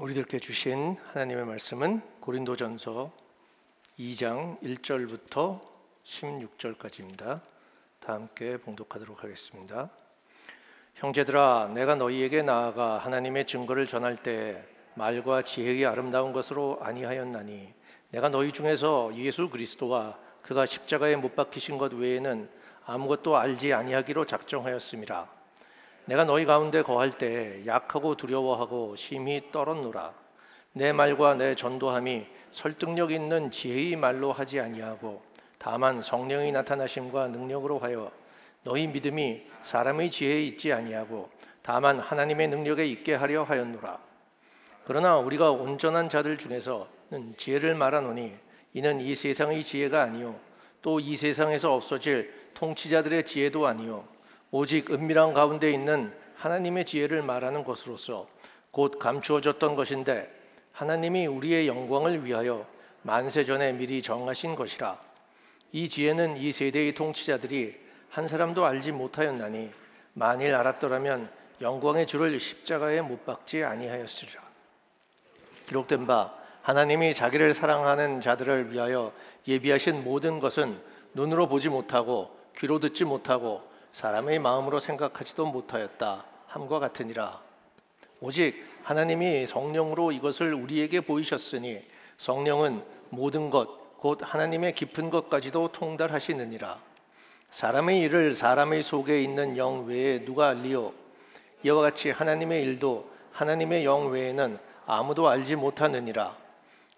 우리들께 주신 하나님의 말씀은 고린도전서 2장 1절부터 16절까지입니다. 다 함께 봉독하도록 하겠습니다. 형제들아, 내가 너희에게 나아가 하나님의 증거를 전할 때 말과 지혜의 아름다운 것으로 아니하였나니, 내가 너희 중에서 예수 그리스도와 그가 십자가에 못 박히신 것 외에는 아무것도 알지 아니하기로 작정하였음이라. 내가 너희 가운데 거할 때 약하고 두려워하고 심히 떨었노라. 내 말과 내 전도함이 설득력 있는 지혜의 말로 하지 아니하고 다만 성령이 나타나심과 능력으로 하여 너희 믿음이 사람의 지혜에 있지 아니하고 다만 하나님의 능력에 있게 하려 하였노라. 그러나 우리가 온전한 자들 중에서는 지혜를 말하노니, 이는 이 세상의 지혜가 아니요 또 이 세상에서 없어질 통치자들의 지혜도 아니요 오직 은밀한 가운데 있는 하나님의 지혜를 말하는 것으로서 곧 감추어졌던 것인데, 하나님이 우리의 영광을 위하여 만세 전에 미리 정하신 것이라. 이 지혜는 이 세대의 통치자들이 한 사람도 알지 못하였나니, 만일 알았더라면 영광의 주를 십자가에 못 박지 아니하였으리라. 기록된 바 하나님이 자기를 사랑하는 자들을 위하여 예비하신 모든 것은 눈으로 보지 못하고 귀로 듣지 못하고 사람의 마음으로 생각하지도 못하였다 함과 같으니라. 오직 하나님이 성령으로 이것을 우리에게 보이셨으니, 성령은 모든 것 곧 하나님의 깊은 것까지도 통달하시느니라. 사람의 일을 사람의 속에 있는 영 외에 누가 알리요? 이와 같이 하나님의 일도 하나님의 영 외에는 아무도 알지 못하느니라.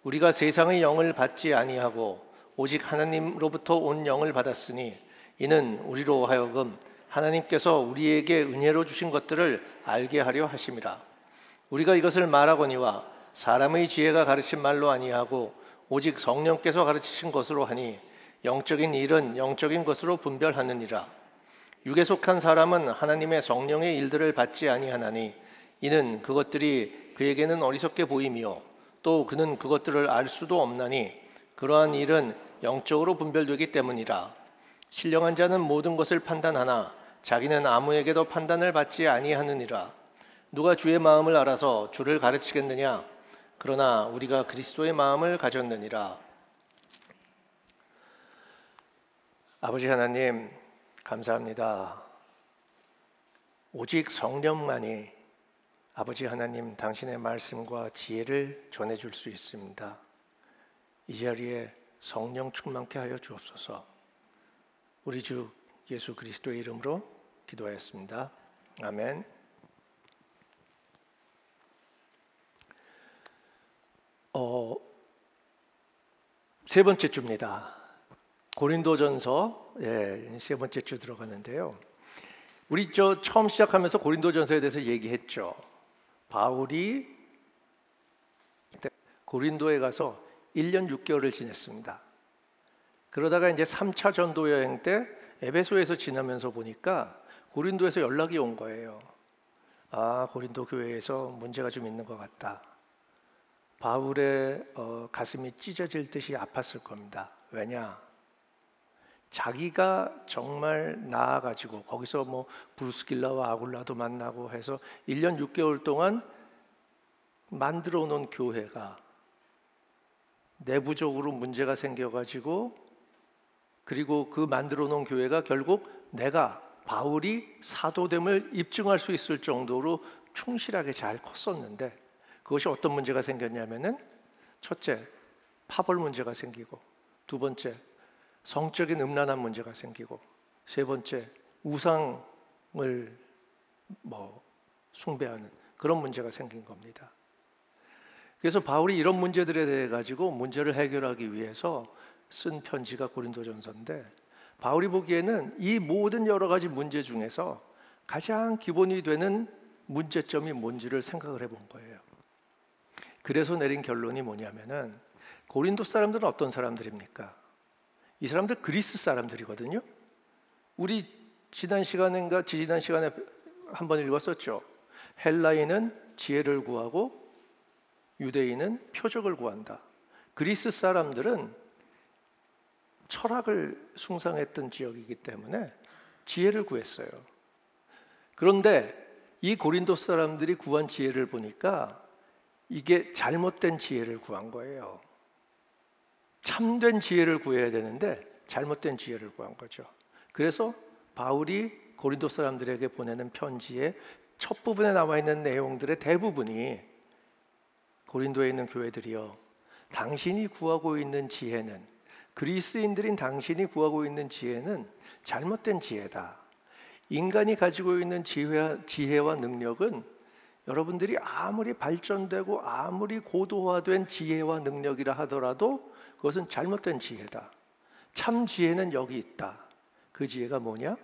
우리가 세상의 영을 받지 아니하고 오직 하나님으로부터 온 영을 받았으니, 이는 우리로 하여금 하나님께서 우리에게 은혜로 주신 것들을 알게 하려 하심이라. 우리가 이것을 말하거니와 사람의 지혜가 가르친 말로 아니하고 오직 성령께서 가르치신 것으로 하니, 영적인 일은 영적인 것으로 분별하느니라. 육에 속한 사람은 하나님의 성령의 일들을 받지 아니하나니, 이는 그것들이 그에게는 어리석게 보임이요 또 그는 그것들을 알 수도 없나니, 그러한 일은 영적으로 분별되기 때문이라. 신령한 자는 모든 것을 판단하나 자기는 아무에게도 판단을 받지 아니하느니라. 누가 주의 마음을 알아서 주를 가르치겠느냐? 그러나 우리가 그리스도의 마음을 가졌느니라. 아버지 하나님, 감사합니다. 오직 성령만이 아버지 하나님 당신의 말씀과 지혜를 전해줄 수 있습니다. 이 자리에 성령 충만케 하여 주옵소서. 우리 주 예수 그리스도의 이름으로 기도하였습니다. 아멘. 세 번째 주입니다. 고린도전서 세 번째 주 들어가는데요. 우리 처음 시작하면서 고린도전서에 대해서 얘기했죠. 바울이 고린도에 가서 1년 6개월을 지냈습니다. 그러다가 이제 3차 전도 여행 때 에베소에서 지나면서 보니까 고린도에서 연락이 온 거예요. 아, 고린도 교회에서 문제가 좀 있는 것 같다. 바울의 가슴이 찢어질 듯이 아팠을 겁니다. 왜냐? 자기가 정말 나아가지고 거기서 뭐 브루스길라와 아굴라도 만나고 해서 1년 6개월 동안 만들어 놓은 교회가 내부적으로 문제가 생겨가지고, 그리고 그 만들어 놓은 교회가 결국 내가 바울이 사도됨을 입증할 수 있을 정도로 충실하게 잘 컸었는데, 그것이 어떤 문제가 생겼냐면은, 첫째 파벌 문제가 생기고, 두 번째 성적인 음란한 문제가 생기고, 세 번째 우상을 숭배하는 그런 문제가 생긴 겁니다. 그래서 바울이 이런 문제들에 대해 가지고 문제를 해결하기 위해서 쓴 편지가 고린도전서인데, 바울이 보기에는 이 모든 여러 가지 문제 중에서 가장 기본이 되는 문제점이 뭔지를 생각을 해본 거예요. 그래서 내린 결론이 뭐냐면은, 고린도 사람들은 어떤 사람들입니까? 이 사람들 그리스 사람들이거든요. 우리 지난 시간에 한번 읽었었죠. 헬라인은 지혜를 구하고 유대인은 표적을 구한다. 그리스 사람들은 철학을 숭상했던 지역이기 때문에 지혜를 구했어요. 그런데 이 고린도 사람들이 구한 지혜를 보니까 이게 잘못된 지혜를 구한 거예요. 참된 지혜를 구해야 되는데 잘못된 지혜를 구한 거죠. 그래서 바울이 고린도 사람들에게 보내는 편지의 첫 부분에 나와 있는 내용들의 대부분이 고린도에 있는 교회들이요, 당신이 구하고 있는 지혜는, 그리스인들인 당신이 구하고 있는 지혜는 잘못된 지혜다. 인간이 가지고 있는 지혜와 능력은 여러분들이 아무리 발전되고 아무리 고도화된 지혜와 능력이라 하더라도 그것은 잘못된 지혜다. 참 지혜는 여기 있다. 그 지혜가 뭐냐?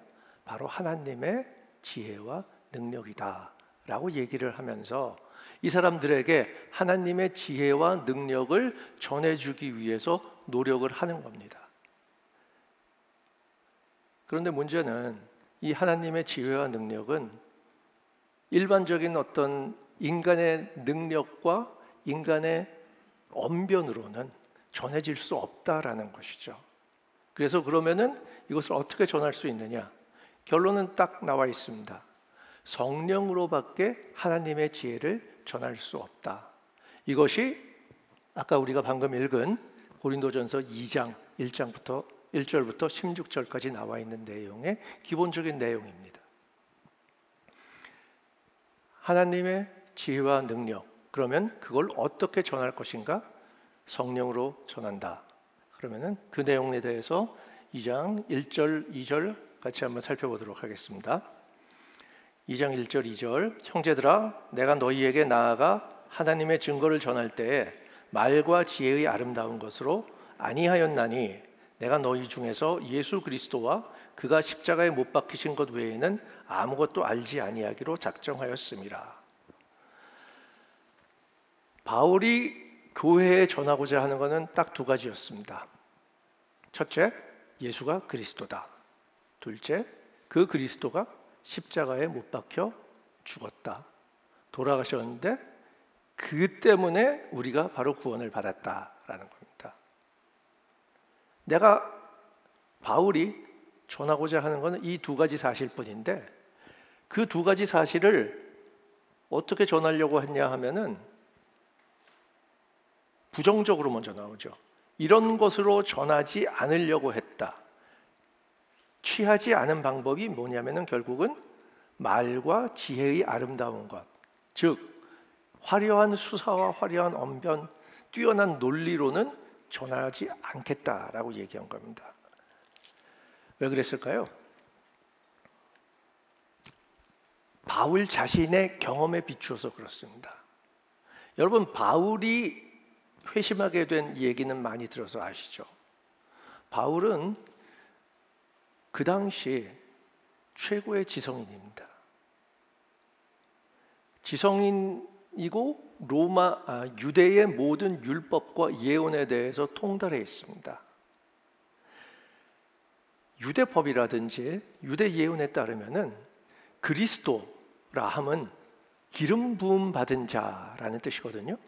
바로 하나님의 지혜와 능력이다 라고 얘기를 하면서 이 사람들에게 하나님의 지혜와 능력을 전해주기 위해서 노력을 하는 겁니다. 그런데 문제는 이 하나님의 지혜와 능력은 일반적인 어떤 인간의 능력과 인간의 언변으로는 전해질 수 없다라는 것이죠. 그래서 그러면은 이것을 어떻게 전할 수 있느냐? 결론은 딱 나와 있습니다. 성령으로밖에 하나님의 지혜를 전할 수 없다. 이것이 아까 우리가 방금 읽은 고린도전서 2장 1절부터 16절까지 나와 있는 내용의 기본적인 내용입니다. 하나님의 지혜와 능력, 그러면 그걸 어떻게 전할 것인가? 성령으로 전한다. 그러면은 그 내용에 대해서 2장 1절, 2절 같이 한번 살펴보도록 하겠습니다. 2장 1절, 2절. 형제들아, 내가 너희에게 나아가 하나님의 증거를 전할 때에 말과 지혜의 아름다운 것으로 아니하였나니, 내가 너희 중에서 예수 그리스도와 그가 십자가에 못 박히신 것 외에는 아무것도 알지 아니하기로 작정하였음이라. 바울이 교회에 전하고자 하는 것은 딱 두 가지였습니다. 첫째, 예수가 그리스도다. 둘째, 그 그리스도가 십자가에 못 박혀 죽었다. 돌아가셨는데 그 때문에 우리가 바로 구원을 받았다라는 겁니다. 내가 바울이 전하고자 하는 것은 이 두 가지 사실뿐인데 그 두 가지 사실을 어떻게 전하려고 했냐 하면은 부정적으로 먼저 나오죠. 이런 것으로 전하지 않으려고 했다. 취하지 않은 방법이 뭐냐면은 결국은 말과 지혜의 아름다운 것, 즉 화려한 수사와 화려한 언변, 뛰어난 논리로는 전하지 않겠다라고 얘기한 겁니다. 왜 그랬을까요? 바울 자신의 경험에 비추어서 그렇습니다. 여러분, 바울이 회심하게 된 얘기는 많이 들어서 아시죠? 바울은 그 당시 최고의 지성인입니다. 지성인이고 유대의 모든 율법과 예언에 대해서 통달해 있습니다. 유대법이라든지 유대 예언에 따르면은 그리스도라 함은 기름 부음 받은 자라는 뜻이거든요.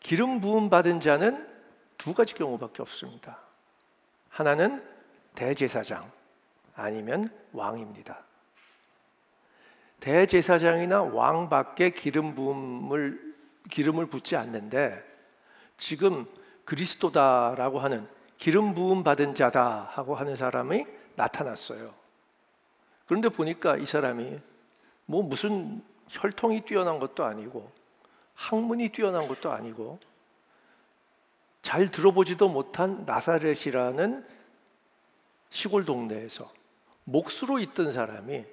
기름 부음 받은 자는 두 가지 경우밖에 없습니다. 하나는 대제사장 아니면 왕입니다. 대제사장이나 왕밖에 기름을 붓지 않는데, 지금 그리스도다라고 하는, 기름 부음 받은 자다 하고 하는 사람이 나타났어요. 그런데 보니까 이 사람이 무슨 혈통이 뛰어난 것도 아니고 학문이 뛰어난 것도 아니고 잘 들어보지도 못한 나사렛이라는 시골 동네에서 목수로 있던 사람이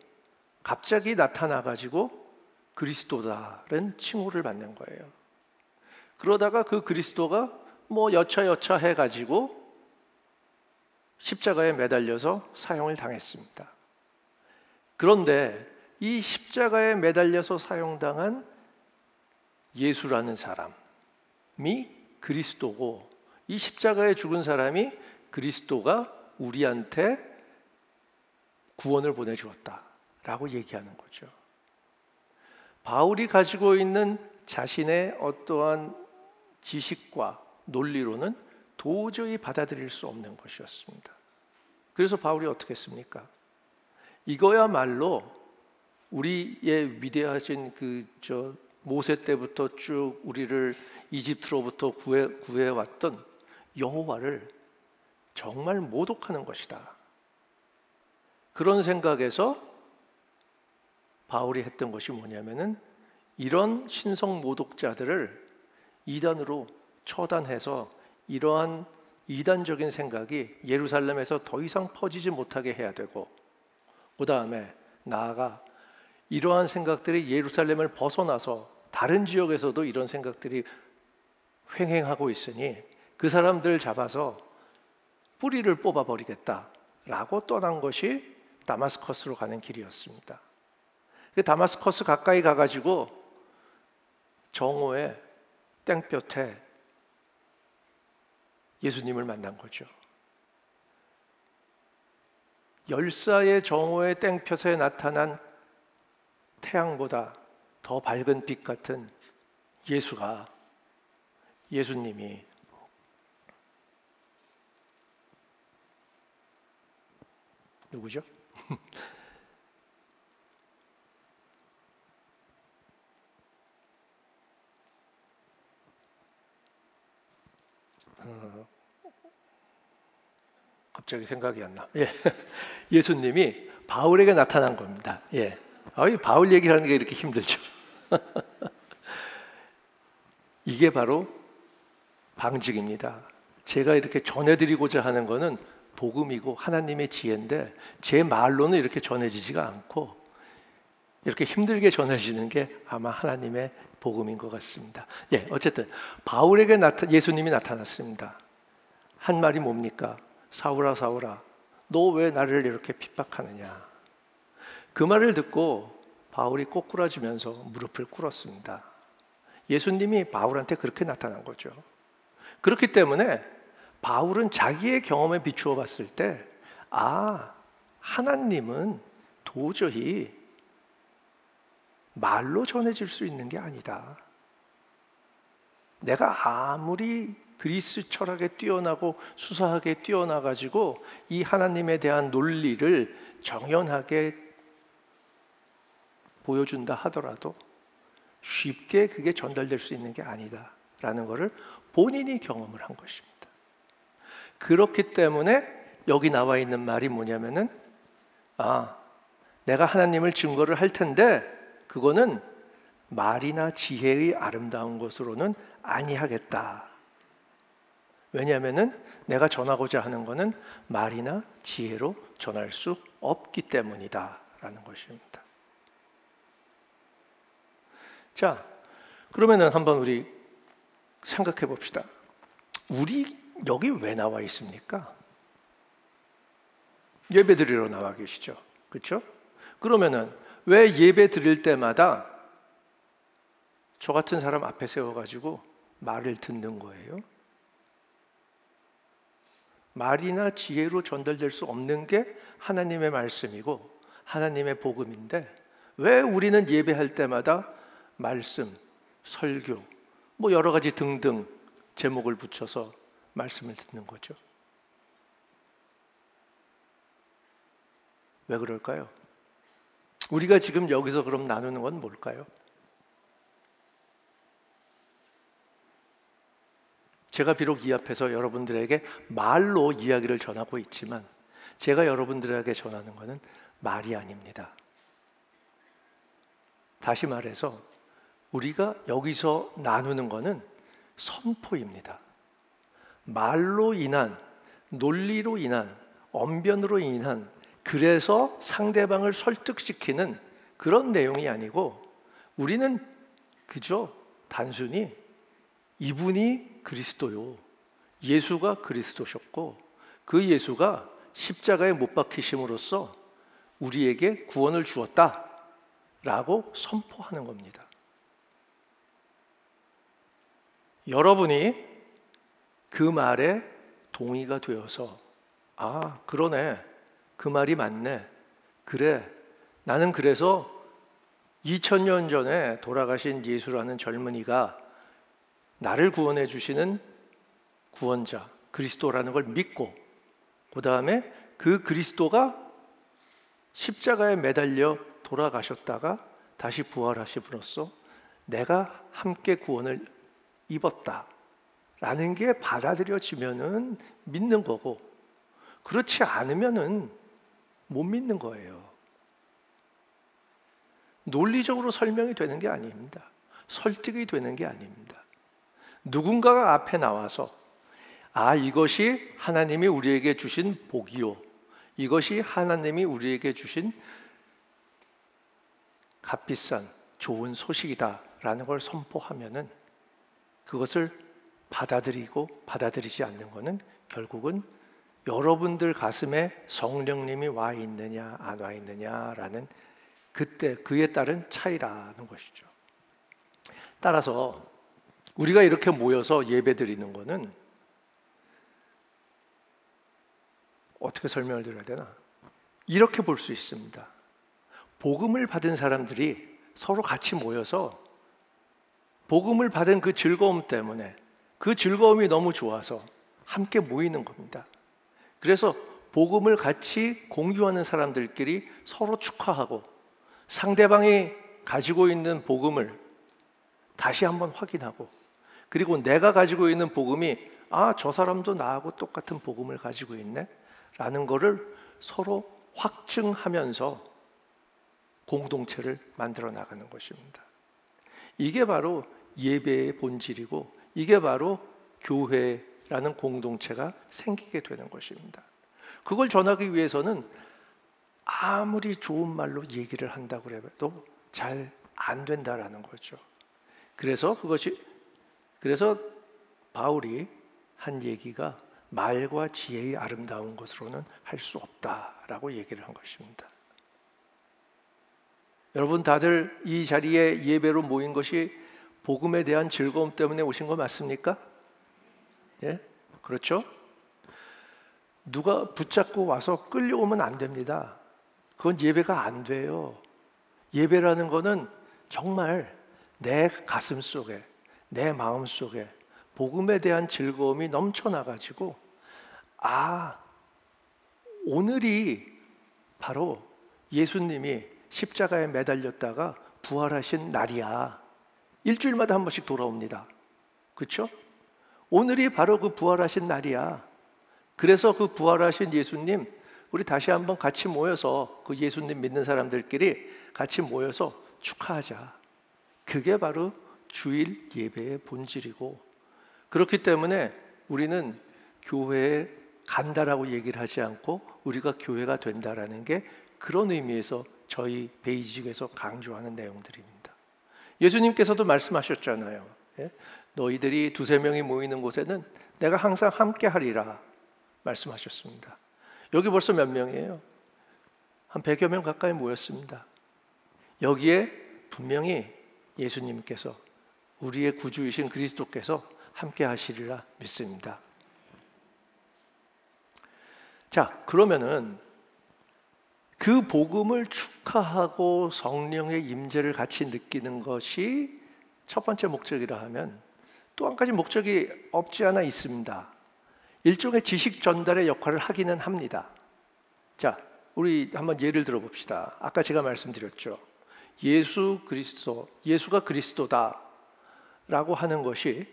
갑자기 나타나가지고 그리스도다라는 칭호를 받는 거예요. 그러다가 그 그리스도가 여차여차 해가지고 십자가에 매달려서 사형을 당했습니다. 그런데 이 십자가에 매달려서 사형당한 예수라는 사람이 그리스도고, 이 십자가에 죽은 사람이 그리스도가 우리한테 구원을 보내주었다라고 얘기하는 거죠. 바울이 가지고 있는 자신의 어떠한 지식과 논리로는 도저히 받아들일 수 없는 것이었습니다. 그래서 바울이 어떻게 했습니까? 이거야말로 우리의 위대하신 모세 때부터 쭉 우리를 이집트로부터 구해왔던 여호와를 정말 모독하는 것이다. 그런 생각에서 바울이 했던 것이 뭐냐면은 이런 신성 모독자들을 이단으로 처단해서 이러한 이단적인 생각이 예루살렘에서 더 이상 퍼지지 못하게 해야 되고, 그 다음에 나아가 이러한 생각들이 예루살렘을 벗어나서 다른 지역에서도 이런 생각들이 횡행하고 있으니 그 사람들을 잡아서 뿌리를 뽑아버리겠다라고 떠난 것이 다마스커스로 가는 길이었습니다. 다마스커스 가까이 가가지고 정오에 땡볕에 예수님을 만난 거죠. 열사의 정오의 땡볕에 나타난 태양보다 더 밝은 빛 같은 예수님이 누구죠? 갑자기 생각이 안 나. 예. 예수님이 바울에게 나타난 겁니다. 예. 아이 바울 얘기를 하는 게 이렇게 힘들죠. 이게 바로 방직입니다. 제가 이렇게 전해드리고자 하는 거는 복음이고 하나님의 지혜인데 제 말로는 이렇게 전해지지가 않고 이렇게 힘들게 전해지는 게 아마 하나님의 복음인 것 같습니다. 예, 어쨌든 바울에게 예수님이 나타났습니다. 한 말이 뭡니까? 사울아 사울아 너 왜 나를 이렇게 핍박하느냐. 그 말을 듣고 바울이 꼬꾸라지면서 무릎을 꿇었습니다. 예수님이 바울한테 그렇게 나타난 거죠. 그렇기 때문에 바울은 자기의 경험에 비추어 봤을 때 아, 하나님은 도저히 말로 전해질 수 있는 게 아니다. 내가 아무리 그리스 철학에 뛰어나고 수사학에 뛰어나가지고 이 하나님에 대한 논리를 정연하게 보여준다 하더라도 쉽게 그게 전달될 수 있는 게 아니다라는 것을 본인이 경험을 한 것입니다. 그렇기 때문에 여기 나와 있는 말이 뭐냐면은 아, 내가 하나님을 증거를 할 텐데 그거는 말이나 지혜의 아름다운 것으로는 아니하겠다. 왜냐하면은 내가 전하고자 하는 거는 말이나 지혜로 전할 수 없기 때문이다라는 것입니다. 자, 그러면은 한번 우리 생각해 봅시다. 우리 여기 왜 나와 있습니까? 예배 드리러 나와 계시죠, 그렇죠? 그러면은 왜 예배 드릴 때마다 저 같은 사람 앞에 세워가지고 말을 듣는 거예요? 말이나 지혜로 전달될 수 없는 게 하나님의 말씀이고 하나님의 복음인데 왜 우리는 예배할 때마다 말씀, 설교, 뭐 여러 가지 등등 제목을 붙여서 말씀을 듣는 거죠. 왜 그럴까요? 우리가 지금 여기서 그럼 나누는 건 뭘까요? 제가 비록 이 앞에서 여러분들에게 말로 이야기를 전하고 있지만 제가 여러분들에게 전하는 것은 말이 아닙니다. 다시 말해서 우리가 여기서 나누는 것은 선포입니다. 말로 인한, 논리로 인한, 언변으로 인한, 그래서 상대방을 설득시키는 그런 내용이 아니고 우리는 그저 단순히 이분이 그리스도요, 예수가 그리스도셨고 그 예수가 십자가에 못 박히심으로써 우리에게 구원을 주었다라고 선포하는 겁니다. 여러분이 그 말에 동의가 되어서 아, 그러네. 그 말이 맞네. 그래. 나는 그래서 2000년 전에 돌아가신 예수라는 젊은이가 나를 구원해 주시는 구원자, 그리스도라는 걸 믿고 그다음에 그 그리스도가 십자가에 매달려 돌아가셨다가 다시 부활하심으로써 내가 함께 구원을 입었다라는 게 받아들여지면은 믿는 거고, 그렇지 않으면은 못 믿는 거예요. 논리적으로 설명이 되는 게 아닙니다. 설득이 되는 게 아닙니다. 누군가가 앞에 나와서 아, 이것이 하나님이 우리에게 주신 복이요, 이것이 하나님이 우리에게 주신 값비싼 좋은 소식이다라는 걸 선포하면은 그것을 받아들이고 받아들이지 않는 것은 결국은 여러분들 가슴에 성령님이 와 있느냐 안 와 있느냐라는, 그때 그에 따른 차이라는 것이죠. 따라서 우리가 이렇게 모여서 예배드리는 것은 어떻게 설명을 드려야 되나? 이렇게 볼 수 있습니다. 복음을 받은 사람들이 서로 같이 모여서 복음을 받은 그 즐거움 때문에, 그 즐거움이 너무 좋아서 함께 모이는 겁니다. 그래서 복음을 같이 공유하는 사람들끼리 서로 축하하고, 상대방이 가지고 있는 복음을 다시 한번 확인하고, 그리고 내가 가지고 있는 복음이 아, 저 사람도 나하고 똑같은 복음을 가지고 있네 라는 거를 서로 확증하면서 공동체를 만들어 나가는 것입니다. 이게 바로 예배의 본질이고, 이게 바로 교회라는 공동체가 생기게 되는 것입니다. 그걸 전하기 위해서는 아무리 좋은 말로 얘기를 한다고 해도 잘 안 된다라는 거죠. 그래서 바울이 한 얘기가 말과 지혜의 아름다운 것으로는 할 수 없다라고 얘기를 한 것입니다. 여러분 다들 이 자리에 예배로 모인 것이 복음에 대한 즐거움 때문에 오신 거 맞습니까? 예? 그렇죠? 누가 붙잡고 와서 끌려오면 안 됩니다. 그건 예배가 안 돼요. 예배라는 거는 정말 내 가슴 속에, 내 마음 속에 복음에 대한 즐거움이 넘쳐나가지고 아, 오늘이 바로 예수님이 십자가에 매달렸다가 부활하신 날이야. 일주일마다 한 번씩 돌아옵니다. 그렇죠? 오늘이 바로 그 부활하신 날이야. 그래서 그 부활하신 예수님, 우리 다시 한번 같이 모여서 그 예수님 믿는 사람들끼리 같이 모여서 축하하자. 그게 바로 주일 예배의 본질이고, 그렇기 때문에 우리는 교회에 간다라고 얘기를 하지 않고 우리가 교회가 된다라는 게 그런 의미에서 저희 베이직에서 강조하는 내용들입니다. 예수님께서도 말씀하셨잖아요. 너희들이 두세 명이 모이는 곳에는 내가 항상 함께하리라 말씀하셨습니다. 여기 벌써 몇 명이에요? 한 100여 명 가까이 모였습니다. 여기에 분명히 예수님께서, 우리의 구주이신 그리스도께서 함께하시리라 믿습니다. 자, 그러면은 그 복음을 축하하고 성령의 임재를 같이 느끼는 것이 첫 번째 목적이라 하면, 또 한 가지 목적이 없지 않아 있습니다. 일종의 지식 전달의 역할을 하기는 합니다. 자, 우리 한번 예를 들어 봅시다. 아까 제가 말씀드렸죠. 예수가 그리스도다라고 하는 것이,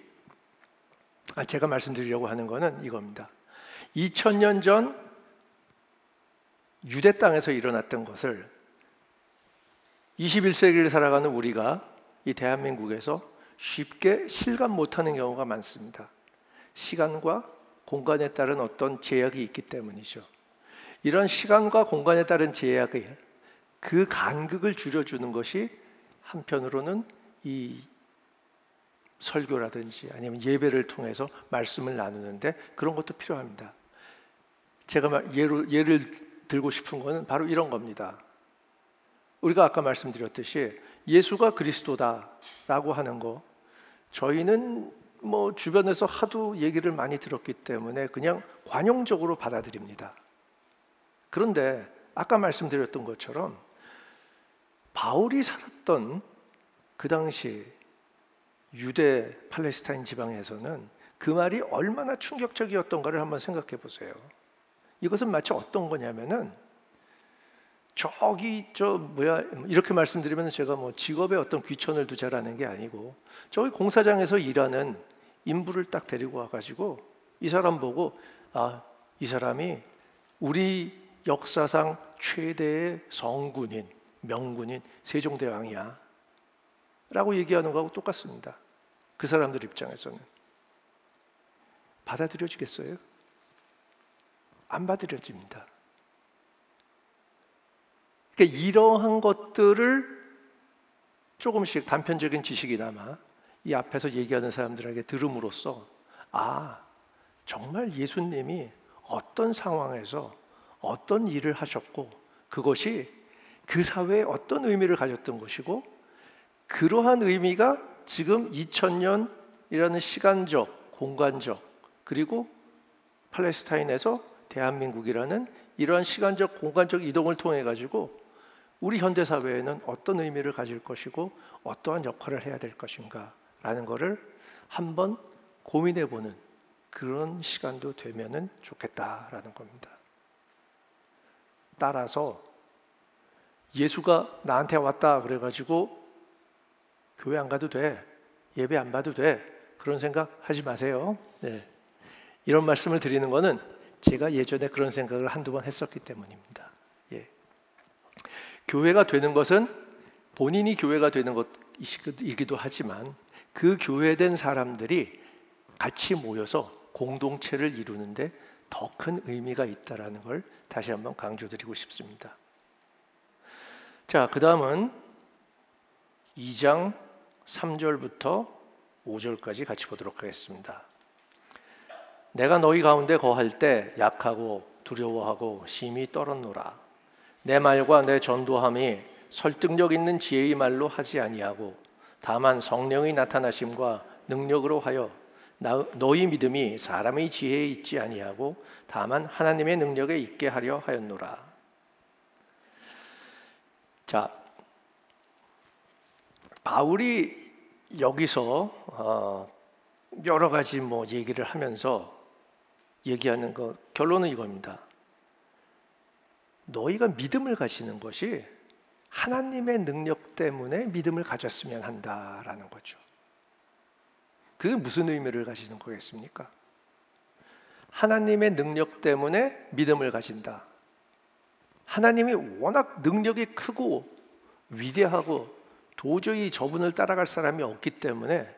제가 말씀드리려고 하는 거는 이겁니다. 2000년 전 유대 땅에서 일어났던 것을 21세기를 살아가는 우리가 이 대한민국에서 쉽게 실감 못하는 경우가 많습니다. 시간과 공간에 따른 어떤 제약이 있기 때문이죠. 이런 시간과 공간에 따른 제약이, 그 간극을 줄여주는 것이 한편으로는 이 설교라든지 아니면 예배를 통해서 말씀을 나누는데 그런 것도 필요합니다. 제가 예를 들고 싶은 것은 바로 이런 겁니다. 우리가 아까 말씀드렸듯이 예수가 그리스도다라고 하는 거, 저희는 뭐 주변에서 하도 얘기를 많이 들었기 때문에 그냥 관용적으로 받아들입니다. 그런데 아까 말씀드렸던 것처럼 바울이 살았던 그 당시 유대 팔레스타인 지방에서는 그 말이 얼마나 충격적이었던가를 한번 생각해 보세요. 이것은 마치 어떤 거냐면은 저기 이렇게 말씀드리면 제가 직업에 어떤 귀천을 두자라는 게 아니고, 저기 공사장에서 일하는 인부를 딱 데리고 와가지고 이 사람 보고, 아, 이 사람이 우리 역사상 최대의 성군인, 명군인 세종대왕이야 라고 얘기하는 거하고 똑같습니다. 그 사람들 입장에서는 받아들여지겠어요? 안 받아들여집니다. 그러니까 이러한 것들을 조금씩 단편적인 지식이나마 이 앞에서 얘기하는 사람들에게 들음으로써, 아, 정말 예수님이 어떤 상황에서 어떤 일을 하셨고 그것이 그 사회에 어떤 의미를 가졌던 것이고, 그러한 의미가 지금 2000년이라는 시간적, 공간적, 그리고 팔레스타인에서 대한민국이라는 이러한 시간적, 공간적 이동을 통해 가지고 우리 현대 사회에는 어떤 의미를 가질 것이고 어떠한 역할을 해야 될 것인가라는 것을 한번 고민해 보는 그런 시간도 되면은 좋겠다라는 겁니다. 따라서 예수가 나한테 왔다 그래가지고 교회 안 가도 돼, 예배 안 봐도 돼, 그런 생각 하지 마세요. 네. 이런 말씀을 드리는 것은 제가 예전에 그런 생각을 한두 번 했었기 때문입니다. 예. 교회가 되는 것은 본인이 교회가 되는 것이기도 하지만, 그 교회된 사람들이 같이 모여서 공동체를 이루는데 더 큰 의미가 있다라는 걸 다시 한번 강조드리고 싶습니다. 자, 그 다음은 2장 3절부터 5절까지 같이 보도록 하겠습니다. 내가 너희 가운데 거할 때 약하고 두려워하고 심히 떨었노라. 내 말과 내 전도함이 설득력 있는 지혜의 말로 하지 아니하고 다만 성령의 나타나심과 능력으로 하여 너희 믿음이 사람의 지혜에 있지 아니하고 다만 하나님의 능력에 있게 하려 하였노라. 자, 바울이 여기서 여러 가지 얘기를 하면서 얘기하는 거, 결론은 이겁니다. 너희가 믿음을 가지는 것이 하나님의 능력 때문에 믿음을 가졌으면 한다라는 거죠. 그게 무슨 의미를 가지는 거겠습니까? 하나님의 능력 때문에 믿음을 가진다. 하나님이 워낙 능력이 크고 위대하고 도저히 저분을 따라갈 사람이 없기 때문에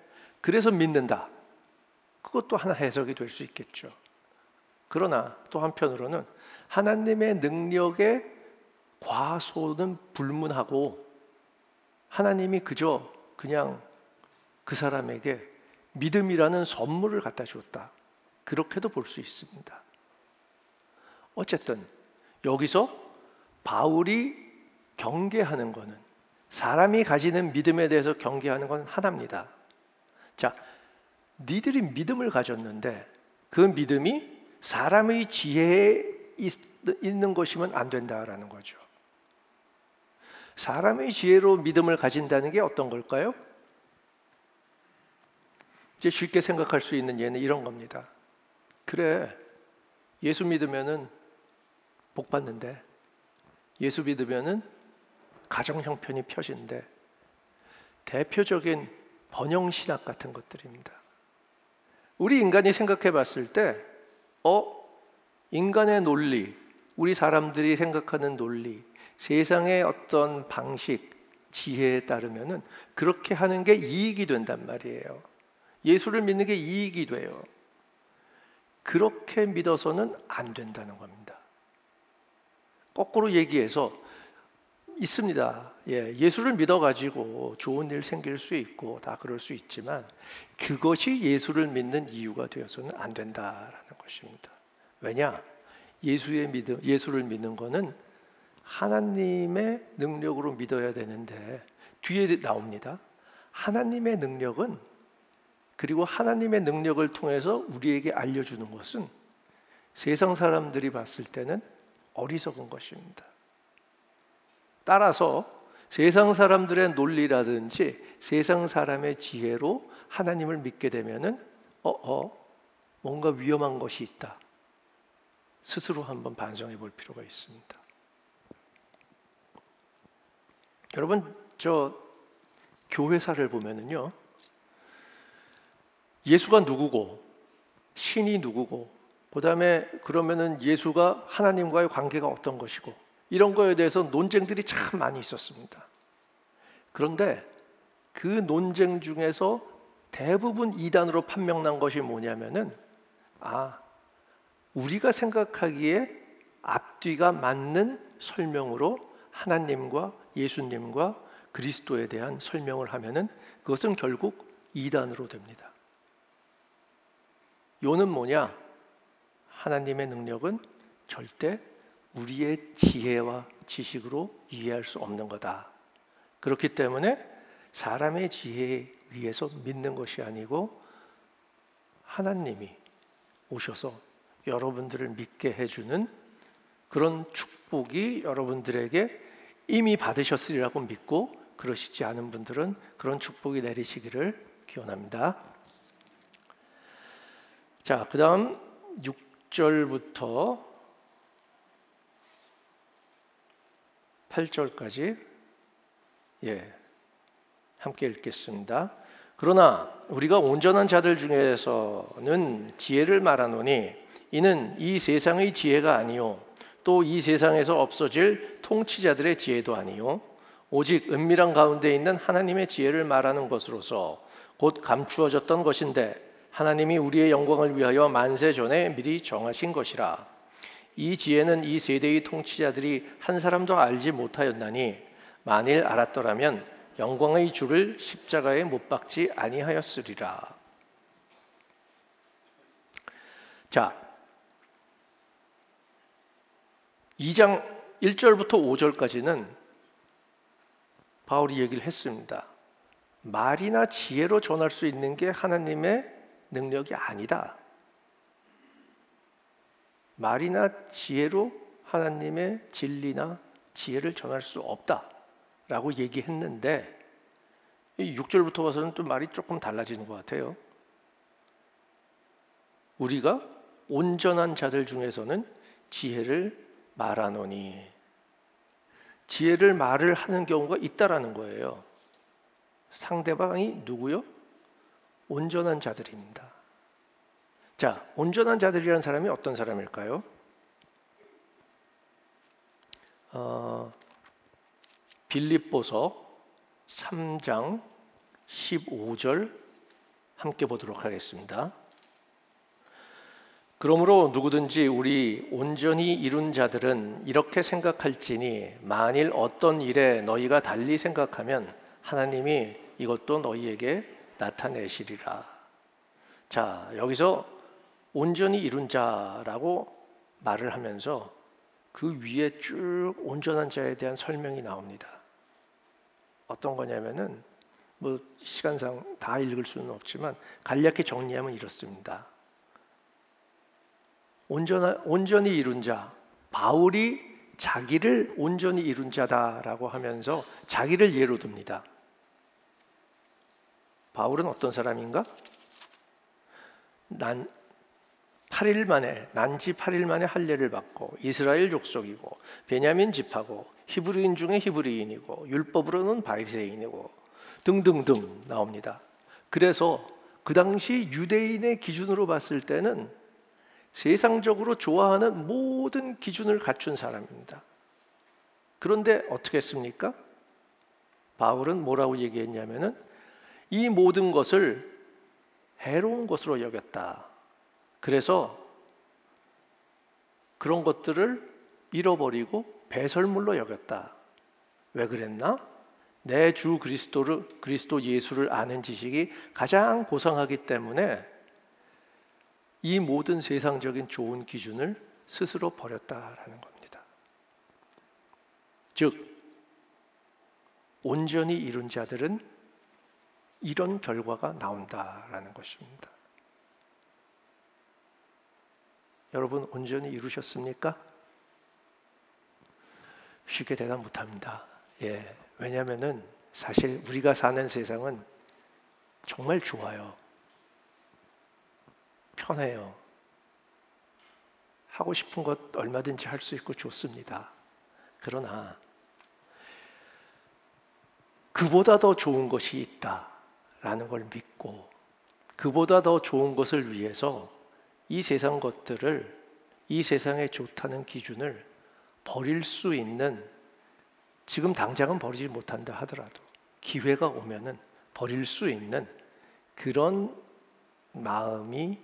그래서 믿는다. 그것도 하나 해석이 될 수 있겠죠. 그러나 또 한편으로는 하나님의 능력의 과소는 불문하고 하나님이 그저 그냥 그 사람에게 믿음이라는 선물을 갖다 주었다, 그렇게도 볼 수 있습니다. 어쨌든 여기서 바울이 경계하는 것은, 사람이 가지는 믿음에 대해서 경계하는 건 하나입니다. 자, 니들이 믿음을 가졌는데 그 믿음이 사람의 지혜에 있는 것이면 안 된다라는 거죠. 사람의 지혜로 믿음을 가진다는 게 어떤 걸까요? 이제 쉽게 생각할 수 있는 예는 이런 겁니다. 그래, 예수 믿으면은 복 받는데, 예수 믿으면은 가정 형편이 펴진데, 대표적인 번영 신학 같은 것들입니다. 우리 인간이 생각해 봤을 때, 인간의 논리, 우리 사람들이 생각하는 논리, 세상의 어떤 방식, 지혜에 따르면은 그렇게 하는 게 이익이 된단 말이에요. 예수를 믿는 게 이익이 돼요. 그렇게 믿어서는 안 된다는 겁니다. 거꾸로 얘기해서 있습니다. 예, 예수를 믿어가지고 좋은 일 생길 수 있고 다 그럴 수 있지만, 그것이 예수를 믿는 이유가 되어서는 안 된다라는 것입니다. 왜냐? 예수를 믿는 거는 하나님의 능력으로 믿어야 되는데, 뒤에 나옵니다. 하나님의 능력은, 그리고 하나님의 능력을 통해서 우리에게 알려주는 것은 세상 사람들이 봤을 때는 어리석은 것입니다. 따라서 세상 사람들의 논리라든지 세상 사람의 지혜로 하나님을 믿게 되면은 뭔가 위험한 것이 있다, 스스로 한번 반성해 볼 필요가 있습니다. 여러분, 저 교회사를 보면은요, 예수가 누구고 신이 누구고 그다음에 그러면은 예수가 하나님과의 관계가 어떤 것이고 이런 거에 대해서 논쟁들이 참 많이 있었습니다. 그런데 그 논쟁 중에서 대부분 이단으로 판명난 것이 뭐냐면은 우리가 생각하기에 앞뒤가 맞는 설명으로 하나님과 예수님과 그리스도에 대한 설명을 하면은 그것은 결국 이단으로 됩니다. 요는 뭐냐? 하나님의 능력은 절대 우리의 지혜와 지식으로 이해할 수 없는 거다. 그렇기 때문에 사람의 지혜에 의해서 믿는 것이 아니고 하나님이 오셔서 여러분들을 믿게 해주는 그런 축복이 여러분들에게 이미 받으셨으리라고 믿고, 그러시지 않은 분들은 그런 축복이 내리시기를 기원합니다. 자, 그 다음 6절부터 8절까지 함께 읽겠습니다. 그러나 우리가 온전한 자들 중에서는 지혜를 말하노니 이는 이 세상의 지혜가 아니요 또 이 세상에서 없어질 통치자들의 지혜도 아니요 오직 은밀한 가운데 있는 하나님의 지혜를 말하는 것으로서 곧 감추어졌던 것인데 하나님이 우리의 영광을 위하여 만세 전에 미리 정하신 것이라. 이 지혜는 이 세대의 통치자들이 한 사람도 알지 못하였나니 만일 알았더라면 영광의 주를 십자가에 못 박지 아니하였으리라. 자, 2장 1절부터 5절까지는 바울이 얘기를 했습니다. 말이나 지혜로 전할 수 있는 게 하나님의 능력이 아니다. 말이나 지혜로 하나님의 진리나 지혜를 전할 수 없다라고 얘기했는데, 이 6절부터 와서는 또 말이 조금 달라지는 것 같아요. 우리가 온전한 자들 중에서는 지혜를 말하노니, 지혜를 말을 하는 경우가 있다라는 거예요. 상대방이 누구요? 온전한 자들입니다. 자, 온전한 자들이라는 사람이 어떤 사람일까요? 빌립보서 3장 15절 함께 보도록 하겠습니다. 그러므로 누구든지 우리 온전히 이룬 자들은 이렇게 생각할지니 만일 어떤 일에 너희가 달리 생각하면 하나님이 이것도 너희에게 나타내시리라. 자, 여기서 온전히 이룬 자라고 말을 하면서 그 위에 쭉 온전한 자에 대한 설명이 나옵니다. 어떤 거냐면은, 뭐 시간상 다 읽을 수는 없지만 간략히 정리하면 이렇습니다. 온전히 이룬 자, 바울이 자기를 온전히 이룬 자다라고 하면서 자기를 예로 듭니다. 바울은 어떤 사람인가? 8일 만에 할례를 받고 이스라엘 족속이고 베냐민 집하고 히브리인 중에 히브리인이고 율법으로는 바리새인이고 등등등 나옵니다. 그래서 그 당시 유대인의 기준으로 봤을 때는 세상적으로 좋아하는 모든 기준을 갖춘 사람입니다. 그런데 어떻게 했습니까? 바울은 뭐라고 얘기했냐면은 이 모든 것을 해로운 것으로 여겼다. 그래서 그런 것들을 잃어버리고 배설물로 여겼다. 왜 그랬나? 내 주 그리스도 예수를 아는 지식이 가장 고상하기 때문에 이 모든 세상적인 좋은 기준을 스스로 버렸다라는 겁니다. 즉, 온전히 이룬 자들은 이런 결과가 나온다라는 것입니다. 여러분, 온전히 이루셨습니까? 쉽게 대답 못합니다. 왜냐하면은 사실 우리가 사는 세상은 정말 좋아요. 편해요. 하고 싶은 것 얼마든지 할 수 있고 좋습니다. 그러나 그보다 더 좋은 것이 있다라는 걸 믿고 그보다 더 좋은 것을 위해서 이 세상 것들을, 이 세상에 좋다는 기준을 버릴 수 있는, 지금 당장은 버리지 못한다 하더라도 기회가 오면은 버릴 수 있는 그런 마음이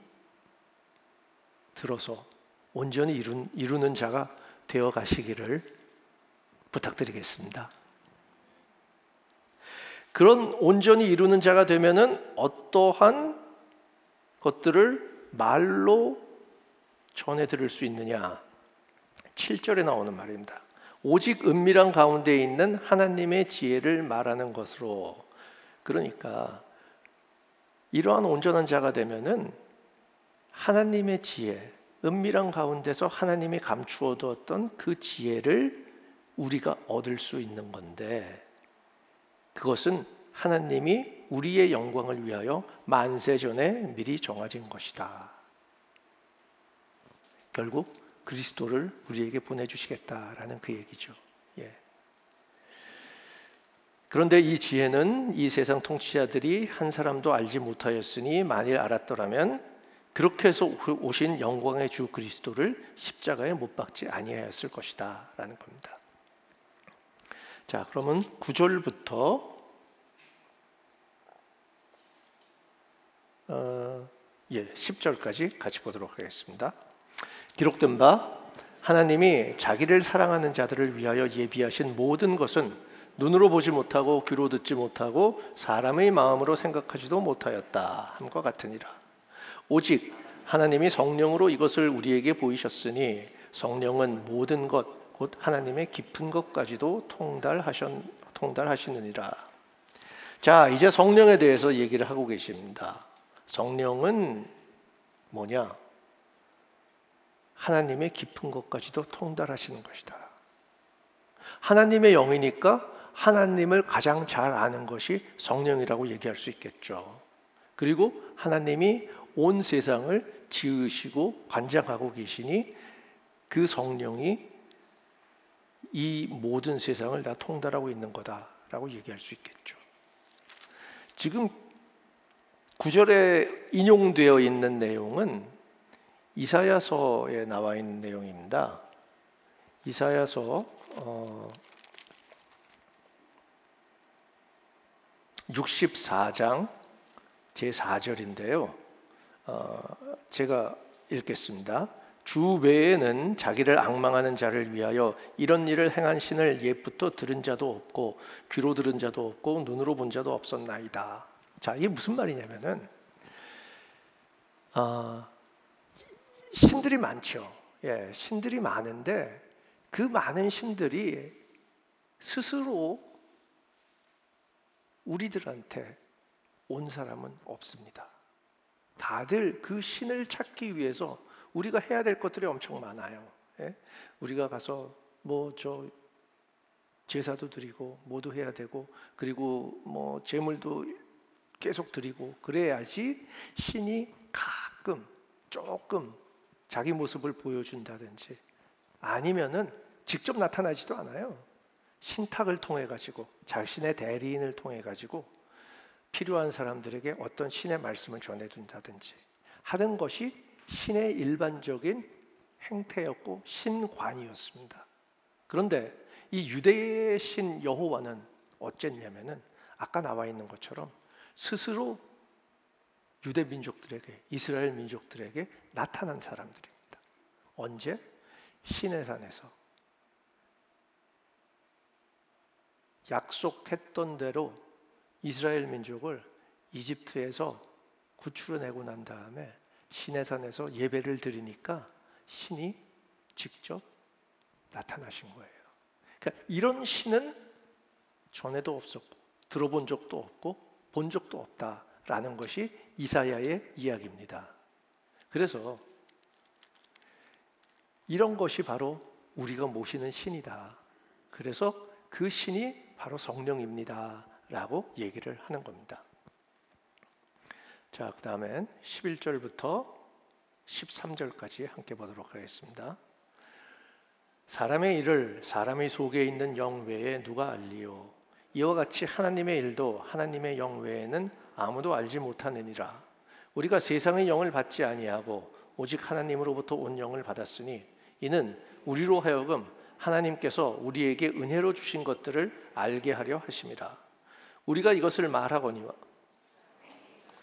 들어서 온전히 이루는 자가 되어 가시기를 부탁드리겠습니다. 그런 온전히 이루는 자가 되면은 어떠한 것들을 말로 전해 들을 수 있느냐? 7절에 나오는 말입니다. 오직 은밀한 가운데 있는 하나님의 지혜를 말하는 것으로. 그러니까 이러한 온전한 자가 되면은 하나님의 지혜, 은밀한 가운데서 하나님이 감추어 두었던 그 지혜를 우리가 얻을 수 있는 건데, 그것은 하나님이 우리의 영광을 위하여 만세 전에 미리 정해진 것이다. 결국 그리스도를 우리에게 보내주시겠다라는 그 얘기죠. 예. 그런데 이 지혜는 이 세상 통치자들이 한 사람도 알지 못하였으니 만일 알았더라면 그렇게 해서 오신 영광의 주 그리스도를 십자가에 못 박지 아니하였을 것이다 라는 겁니다. 자, 그러면 9절부터 예, 10절까지 같이 보도록 하겠습니다. 기록된 바 하나님이 자기를 사랑하는 자들을 위하여 예비하신 모든 것은 눈으로 보지 못하고 귀로 듣지 못하고 사람의 마음으로 생각하지도 못하였다 함과 같으니라. 오직 하나님이 성령으로 이것을 우리에게 보이셨으니 성령은 모든 것 곧 하나님의 깊은 것까지도 통달하시느니라. 자, 이제 성령에 대해서 얘기를 하고 계십니다. 성령은 뭐냐? 하나님의 깊은 것까지도 통달하시는 것이다. 하나님의 영이니까 하나님을 가장 잘 아는 것이 성령이라고 얘기할 수 있겠죠. 그리고 하나님이 온 세상을 지으시고 관장하고 계시니 그 성령이 이 모든 세상을 다 통달하고 있는 거다라고 얘기할 수 있겠죠. 지금 9절에 인용되어 있는 내용은 이사야서에 나와 있는 내용입니다. 이사야서 64장 제4절인데요. 제가 읽겠습니다. 주 외에는 자기를 앙망하는 자를 위하여 이런 일을 행한 신을 옛부터 들은 자도 없고 귀로 들은 자도 없고 눈으로 본 자도 없었나이다. 자, 이게 무슨 말이냐면은 신들이 많죠. 예, 신들이 많은데 그 많은 신들이 스스로 우리들한테 온 사람은 없습니다. 다들 그 신을 찾기 위해서 우리가 해야 될 것들이 엄청 많아요. 예? 우리가 가서 뭐 저 제사도 드리고 뭐도 해야 되고 그리고 뭐 제물도 계속 드리고 그래야지 신이 가끔 조금 자기 모습을 보여준다든지 아니면은 직접 나타나지도 않아요. 신탁을 통해 가지고 자신의 대리인을 통해 가지고 필요한 사람들에게 어떤 신의 말씀을 전해준다든지 하는 것이 신의 일반적인 행태였고 신관이었습니다. 그런데 이 유대의 신 여호와는 어쨌냐면은 아까 나와 있는 것처럼 스스로 유대 민족들에게, 이스라엘 민족들에게 나타난 사람들입니다. 언제? 시내산에서 약속했던 대로 이스라엘 민족을 이집트에서 구출해내고 난 다음에 시내산에서 예배를 드리니까 신이 직접 나타나신 거예요. 그러니까 이런 신은 전에도 없었고 들어본 적도 없고 본 적도 없다라는 것이 이사야의 이야기입니다. 그래서 이런 것이 바로 우리가 모시는 신이다. 그래서 그 신이 바로 성령입니다 라고 얘기를 하는 겁니다. 자, 그 다음엔 11절부터 13절까지 함께 보도록 하겠습니다. 사람의 일을 사람의 속에 있는 영 외에 누가 알리요? 이와 같이 하나님의 일도 하나님의 영 외에는 아무도 알지 못하느니라. 우리가 세상의 영을 받지 아니하고 오직 하나님으로부터 온 영을 받았으니 이는 우리로 하여금 하나님께서 우리에게 은혜로 주신 것들을 알게 하려 하심이라. 우리가 이것을 말하거니와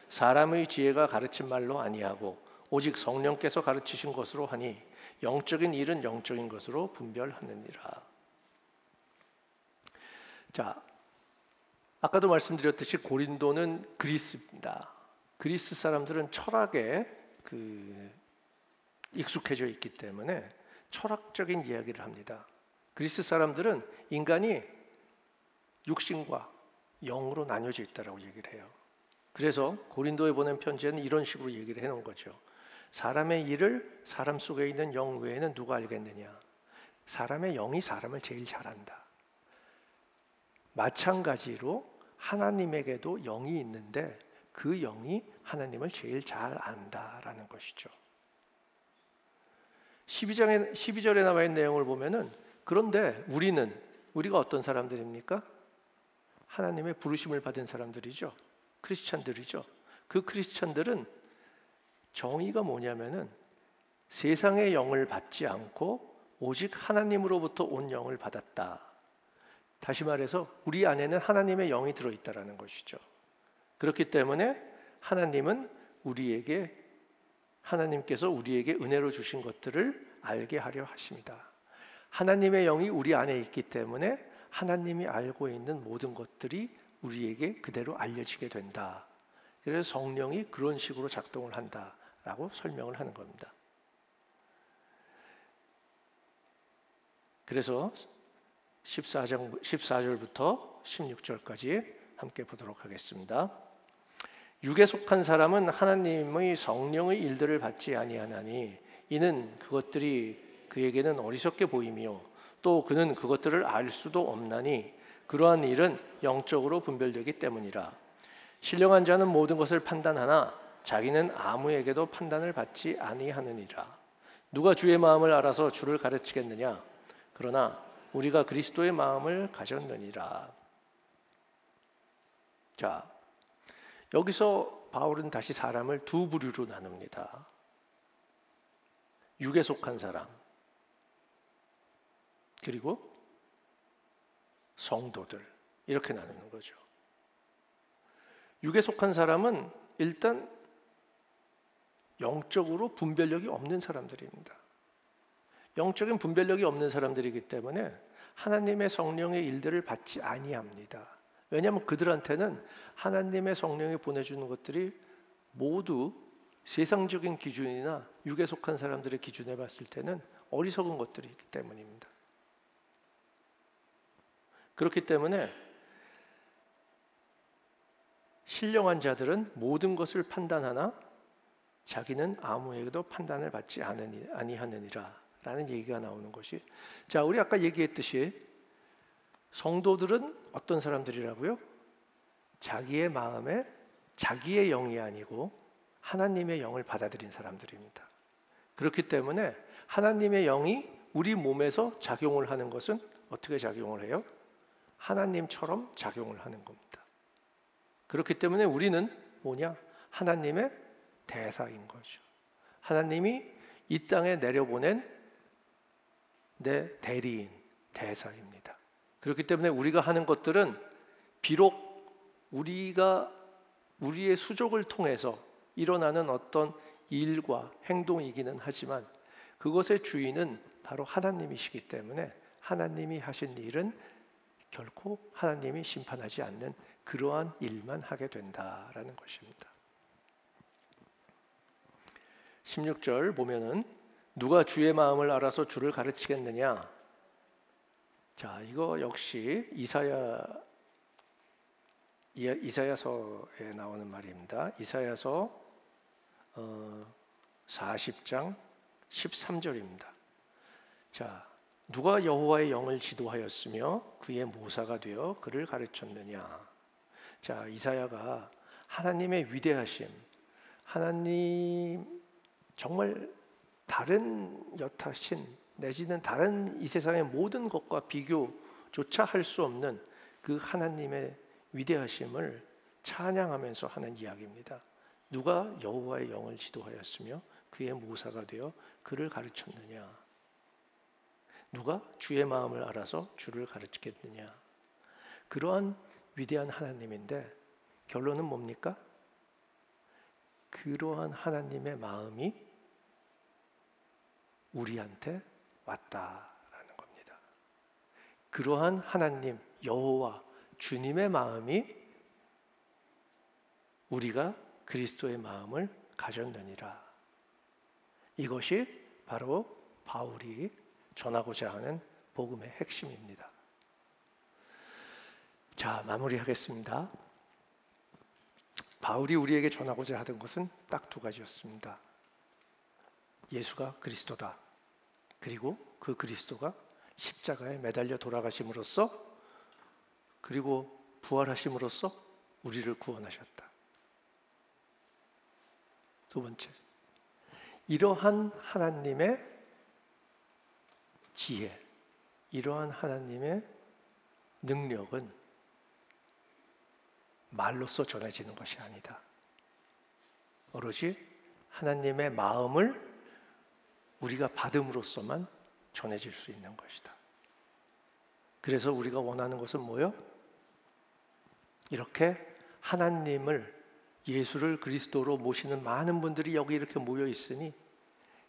사람의 지혜가 가르친 말로 아니하고 오직 성령께서 가르치신 것으로 하니 영적인 일은 영적인 것으로 분별하느니라. 자, 아까도 말씀드렸듯이 고린도는 그리스입니다. 그리스 사람들은 철학에 익숙해져 있기 때문에 철학적인 이야기를 합니다. 그리스 사람들은 인간이 육신과 영으로 나뉘어져 있다라고 얘기를 해요. 그래서 고린도에 보낸 편지에는 이런 식으로 얘기를 해놓은 거죠. 사람의 일을 사람 속에 있는 영 외에는 누가 알겠느냐. 사람의 영이 사람을 제일 잘 안다. 마찬가지로 하나님에게도 영이 있는데 그 영이 하나님을 제일 잘 안다라는 것이죠. 12절에 나와 있는 내용을 보면은, 그런데 우리가 어떤 사람들입니까? 하나님의 부르심을 받은 사람들이죠. 크리스찬들이죠. 그 크리스찬들은 정의가 뭐냐면은 세상의 영을 받지 않고 오직 하나님으로부터 온 영을 받았다. 다시 말해서 우리 안에는 하나님의 영이 들어있다라는 것이죠. 그렇기 때문에 하나님께서 우리에게 은혜로 주신 것들을 알게 하려 하십니다. 하나님의 영이 우리 안에 있기 때문에 하나님이 알고 있는 모든 것들이 우리에게 그대로 알려지게 된다. 그래서 성령이 그런 식으로 작동을 한다라고 설명을 하는 겁니다. 그래서 14절부터 16절까지 함께 보도록 하겠습니다. 육에 속한 사람은 하나님의 성령의 일들을 받지 아니하나니 이는 그것들이 그에게는 어리석게 보이며 또 그는 그것들을 알 수도 없나니 그러한 일은 영적으로 분별되기 때문이라. 신령한 자는 모든 것을 판단하나 자기는 아무에게도 판단을 받지 아니하느니라. 누가 주의 마음을 알아서 주를 가르치겠느냐. 그러나 우리가 그리스도의 마음을 가졌느니라. 자, 여기서 바울은 다시 사람을 두 부류로 나눕니다. 육에 속한 사람, 그리고 성도들, 이렇게 나누는 거죠. 육에 속한 사람은 일단 영적으로 분별력이 없는 사람들입니다. 영적인 분별력이 없는 사람들이기 때문에 하나님의 성령의 일들을 받지 아니합니다. 왜냐하면 그들한테는 하나님의 성령이 보내주는 것들이 모두 세상적인 기준이나 육에 속한 사람들의 기준에 봤을 때는 어리석은 것들이 있기 때문입니다. 그렇기 때문에 신령한 자들은 모든 것을 판단하나 자기는 아무에게도 판단을 받지 아니하느니라 라는 얘기가 나오는 것이, 자, 우리 아까 얘기했듯이 성도들은 어떤 사람들이라고요? 자기의 마음에 자기의 영이 아니고 하나님의 영을 받아들인 사람들입니다. 그렇기 때문에 하나님의 영이 우리 몸에서 작용을 하는 것은 어떻게 작용을 해요? 하나님처럼 작용을 하는 겁니다. 그렇기 때문에 우리는 뭐냐? 하나님의 대사인 거죠. 하나님이 이 땅에 내려보낸 내 대리인, 대사입니다. 그렇기 때문에 우리가 하는 것들은 비록 우리의 수족을 통해서 일어나는 어떤 일과 행동이기는 하지만 그것의 주인은 바로 하나님이시기 때문에 하나님이 하신 일은 결코 하나님이 심판하지 않는 그러한 일만 하게 된다라는 것입니다. 16절 보면은 누가 주의 마음을 알아서 주를 가르치겠느냐. 자, 이거 역시 이사야서에 나오는 말입니다. 이사야서 40장 13절입니다. 자, 누가 여호와의 영을 지도하였으며 그의 모사가 되어 그를 가르쳤느냐. 자, 이사야가 하나님의 위대하심, 하나님 정말 다른 여타신 내지는 다른 이 세상의 모든 것과 비교조차 할 수 없는 그 하나님의 위대하심을 찬양하면서 하는 이야기입니다. 누가 여호와의 영을 지도하였으며 그의 모사가 되어 그를 가르쳤느냐? 누가 주의 마음을 알아서 주를 가르치겠느냐? 그러한 위대한 하나님인데 결론은 뭡니까? 그러한 하나님의 마음이 우리한테 왔다라는 겁니다. 그러한 하나님, 여호와, 주님의 마음이 우리가 그리스도의 마음을 가졌느니라. 이것이 바로 바울이 전하고자 하는 복음의 핵심입니다. 자, 마무리하겠습니다. 바울이 우리에게 전하고자 하던 것은 딱 두 가지였습니다. 예수가 그리스도다. 그리고 그 그리스도가 십자가에 매달려 돌아가심으로써 그리고 부활하심으로써 우리를 구원하셨다. 두 번째, 이러한 하나님의 지혜, 이러한 하나님의 능력은 말로써 전해지는 것이 아니다. 오로지 하나님의 마음을 우리가 받음으로써만 전해질 수 있는 것이다. 그래서 우리가 원하는 것은 뭐요? 이렇게 하나님을, 예수를 그리스도로 모시는 많은 분들이 여기 이렇게 모여 있으니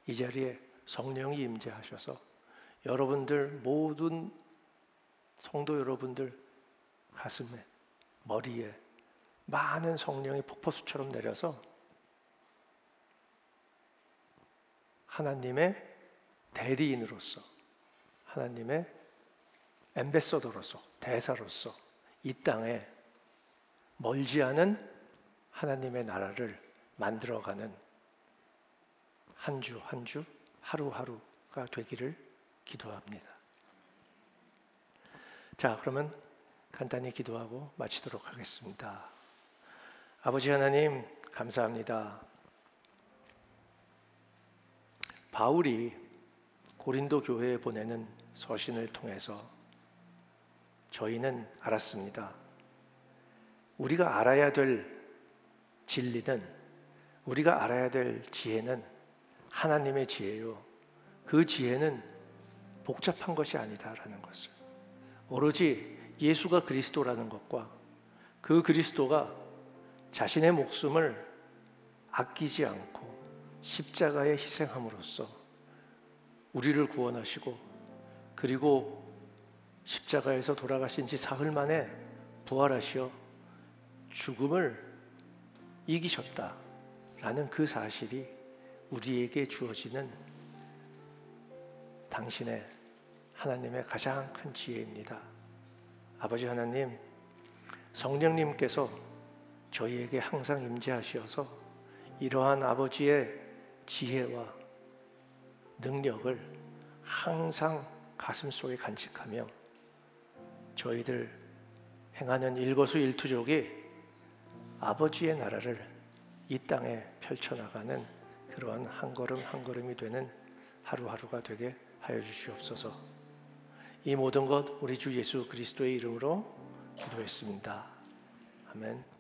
이 자리에 성령이 임재하셔서 여러분들, 모든 성도 여러분들 가슴에, 머리에 많은 성령이 폭포수처럼 내려서 하나님의 대리인으로서, 하나님의 앰베서더로서, 대사로서 이 땅에 멀지 않은 하나님의 나라를 만들어가는 한 주 한 주, 하루하루가 되기를 기도합니다. 자, 그러면 간단히 기도하고 마치도록 하겠습니다. 아버지 하나님, 감사합니다. 바울이 고린도 교회에 보내는 서신을 통해서 저희는 알았습니다. 우리가 알아야 될 진리는, 우리가 알아야 될 지혜는 하나님의 지혜요, 그 지혜는 복잡한 것이 아니다라는 것을, 오로지 예수가 그리스도라는 것과 그 그리스도가 자신의 목숨을 아끼지 않고 십자가에 희생함으로써 우리를 구원하시고, 그리고 십자가에서 돌아가신 지 사흘 만에 부활하시어 죽음을 이기셨다라는 그 사실이 우리에게 주어지는 당신의, 하나님의 가장 큰 지혜입니다. 아버지 하나님, 성령님께서 저희에게 항상 임재하시어서 이러한 아버지의 지혜와 능력을 항상 가슴속에 간직하며 저희들 행하는 일거수일투족이 아버지의 나라를 이 땅에 펼쳐나가는 그러한 한 걸음 한 걸음이 되는 하루하루가 되게 하여 주시옵소서. 이 모든 것 우리 주 예수 그리스도의 이름으로 기도했습니다. 아멘.